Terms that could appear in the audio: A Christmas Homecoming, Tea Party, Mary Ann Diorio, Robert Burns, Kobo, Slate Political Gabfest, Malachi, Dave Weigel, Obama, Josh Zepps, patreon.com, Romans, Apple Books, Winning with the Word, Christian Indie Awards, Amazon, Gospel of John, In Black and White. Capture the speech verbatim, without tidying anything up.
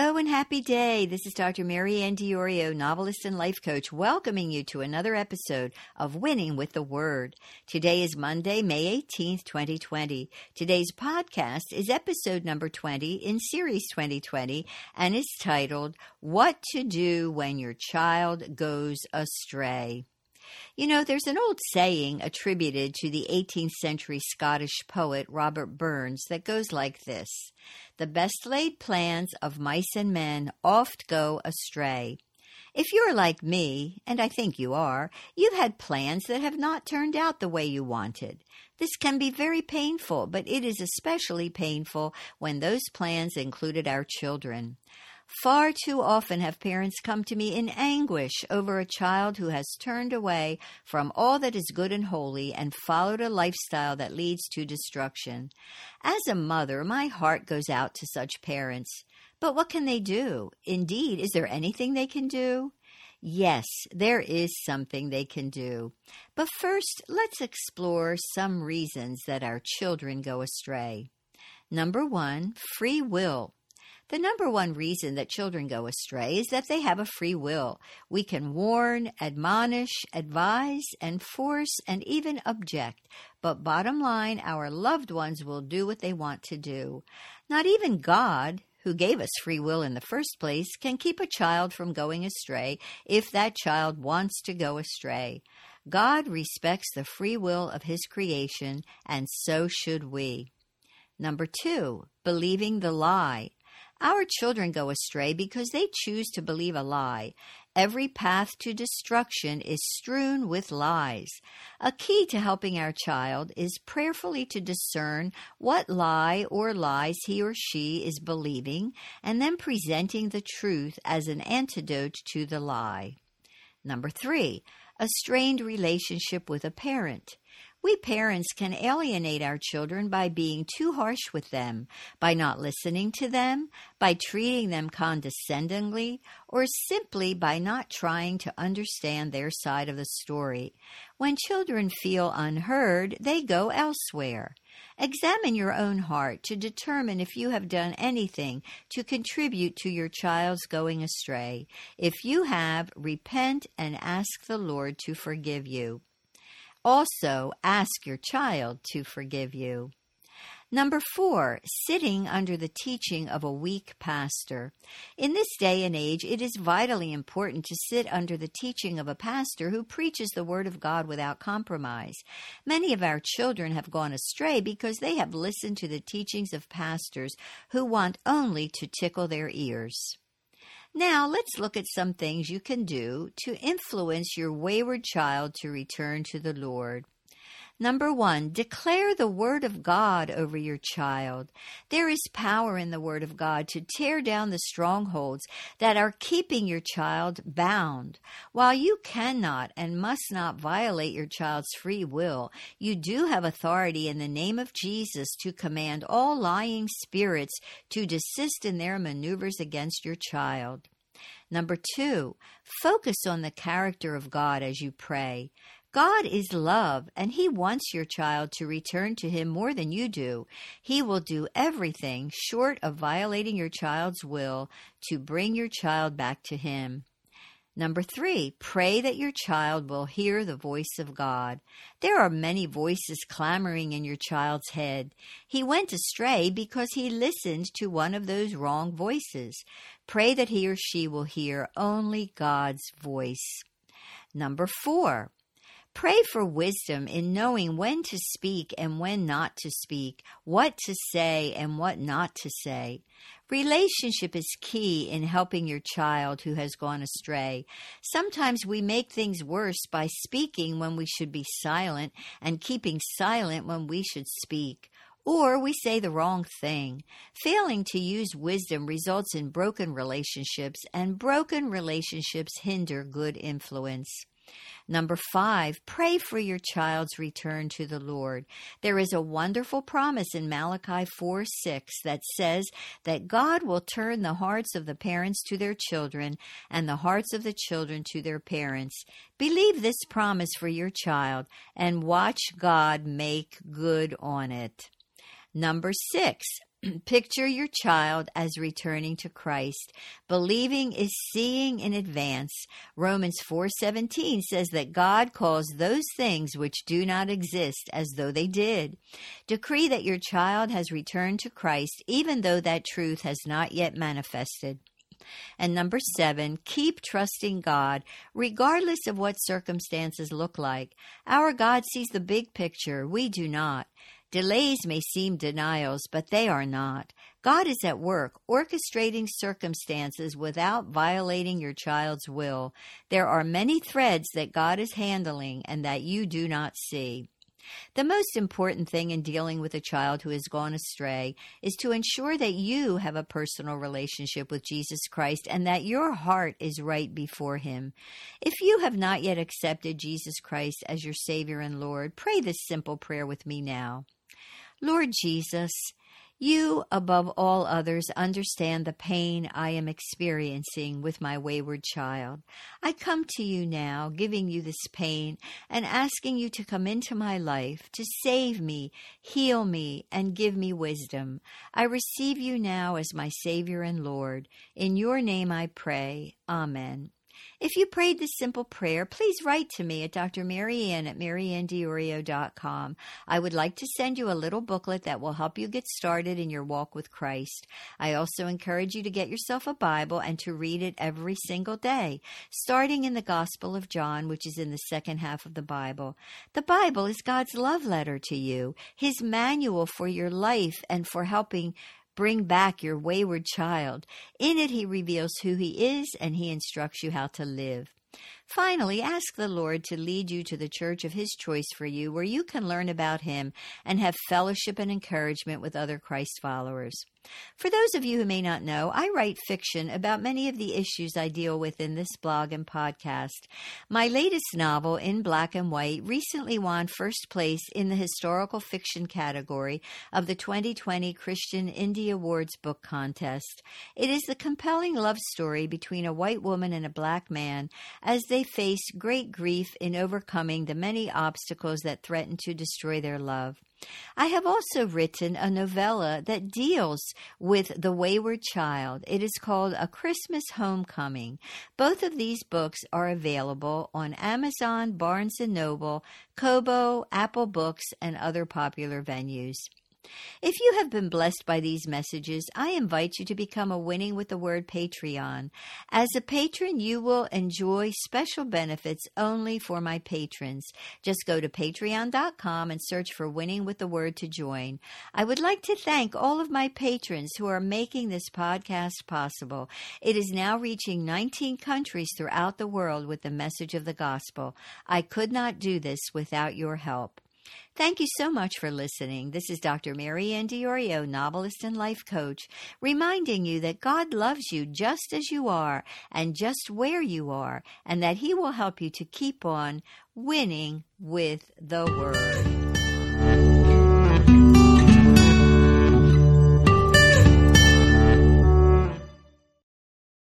Hello and happy day. This is Doctor Mary Ann Diorio, novelist and life coach, welcoming you to another episode of Winning with the Word. Today is Monday, May eighteenth, twenty twenty. Today's podcast is episode number twenty in series twenty twenty and is titled, What to Do When Your Child Goes Astray. You know, there's an old saying attributed to the eighteenth century Scottish poet Robert Burns that goes like this: the best laid plans of mice and men oft go astray. If you're like me, and I think you are, you've had plans that have not turned out the way you wanted. This can be very painful, but it is especially painful when those plans included our children. Far too often have parents come to me in anguish over a child who has turned away from all that is good and holy and followed a lifestyle that leads to destruction. As a mother, my heart goes out to such parents. But what can they do? Indeed, is there anything they can do? Yes, there is something they can do. But first, let's explore some reasons that our children go astray. Number one, free will. The number one reason that children go astray is that they have a free will. We can warn, admonish, advise, and force, and even object. But bottom line, our loved ones will do what they want to do. Not even God, who gave us free will in the first place, can keep a child from going astray if that child wants to go astray. God respects the free will of His creation, and so should we. Number two, believing the lie. Our children go astray because they choose to believe a lie. Every path to destruction is strewn with lies. A key to helping our child is prayerfully to discern what lie or lies he or she is believing and then presenting the truth as an antidote to the lie. Number three, a strained relationship with a parent. We parents can alienate our children by being too harsh with them, by not listening to them, by treating them condescendingly, or simply by not trying to understand their side of the story. When children feel unheard, they go elsewhere. Examine your own heart to determine if you have done anything to contribute to your child's going astray. If you have, repent and ask the Lord to forgive you. Also, ask your child to forgive you. Number four, sitting under the teaching of a weak pastor. In this day and age, it is vitally important to sit under the teaching of a pastor who preaches the Word of God without compromise. Many of our children have gone astray because they have listened to the teachings of pastors who want only to tickle their ears. Now, let's look at some things you can do to influence your wayward child to return to the Lord. Number one, declare the Word of God over your child. There is power in the Word of God to tear down the strongholds that are keeping your child bound. While you cannot and must not violate your child's free will, you do have authority in the name of Jesus to command all lying spirits to desist in their maneuvers against your child. Number two, focus on the character of God as you pray. God is love, and He wants your child to return to Him more than you do. He will do everything short of violating your child's will to bring your child back to Him. Number three, pray that your child will hear the voice of God. There are many voices clamoring in your child's head. He went astray because he listened to one of those wrong voices. Pray that he or she will hear only God's voice. Number four, pray for wisdom in knowing when to speak and when not to speak, what to say and what not to say. Relationship is key in helping your child who has gone astray. Sometimes we make things worse by speaking when we should be silent and keeping silent when we should speak. Or we say the wrong thing. Failing to use wisdom results in broken relationships, and broken relationships hinder good influence. Number five, pray for your child's return to the Lord. There is a wonderful promise in Malachi four six that says that God will turn the hearts of the parents to their children and the hearts of the children to their parents. Believe this promise for your child and watch God make good on it. Number six, Picture your child as returning to Christ. Believing is seeing in advance. Romans four seventeen says that God calls those things which do not exist as though they did. Decree that your child has returned to Christ, even though that truth has not yet manifested. And number seven, keep trusting God, regardless of what circumstances look like. Our God sees the big picture. We do not. Delays may seem denials, but they are not. God is at work, orchestrating circumstances without violating your child's will. There are many threads that God is handling and that you do not see. The most important thing in dealing with a child who has gone astray is to ensure that you have a personal relationship with Jesus Christ and that your heart is right before Him. If you have not yet accepted Jesus Christ as your Savior and Lord, pray this simple prayer with me now. Lord Jesus, You, above all others, understand the pain I am experiencing with my wayward child. I come to You now, giving You this pain and asking You to come into my life, to save me, heal me, and give me wisdom. I receive You now as my Savior and Lord. In Your name I pray. Amen. If you prayed this simple prayer, please write to me at Doctor Mary Ann at Mary Ann Diorio dot com. I would like to send you a little booklet that will help you get started in your walk with Christ. I also encourage you to get yourself a Bible and to read it every single day, starting in the Gospel of John, which is in the second half of the Bible. The Bible is God's love letter to you, His manual for your life and for helping bring back your wayward child. In it, He reveals who He is, and He instructs you how to live. Finally, ask the Lord to lead you to the church of His choice for you, where you can learn about Him and have fellowship and encouragement with other Christ followers. For those of you who may not know, I write fiction about many of the issues I deal with in this blog and podcast. My latest novel, In Black and White, recently won first place in the historical fiction category of the twenty twenty Christian Indie Awards book contest. It is the compelling love story between a white woman and a black man as they face great grief in overcoming the many obstacles that threaten to destroy their love. I have also written a novella that deals with the wayward child. It is called A Christmas Homecoming. Both of these books are available on Amazon, Barnes and Noble, Kobo, Apple Books, and other popular venues. If you have been blessed by these messages, I invite you to become a Winning with the Word Patreon. As a patron, you will enjoy special benefits only for my patrons. Just go to patreon dot com and search for Winning with the Word to join. I would like to thank all of my patrons who are making this podcast possible. It is now reaching nineteen countries throughout the world with the message of the gospel. I could not do this without your help. Thank you so much for listening. This is Doctor Mary Ann Diorio, novelist and life coach, reminding you that God loves you just as you are and just where you are, and that He will help you to keep on winning with the Word.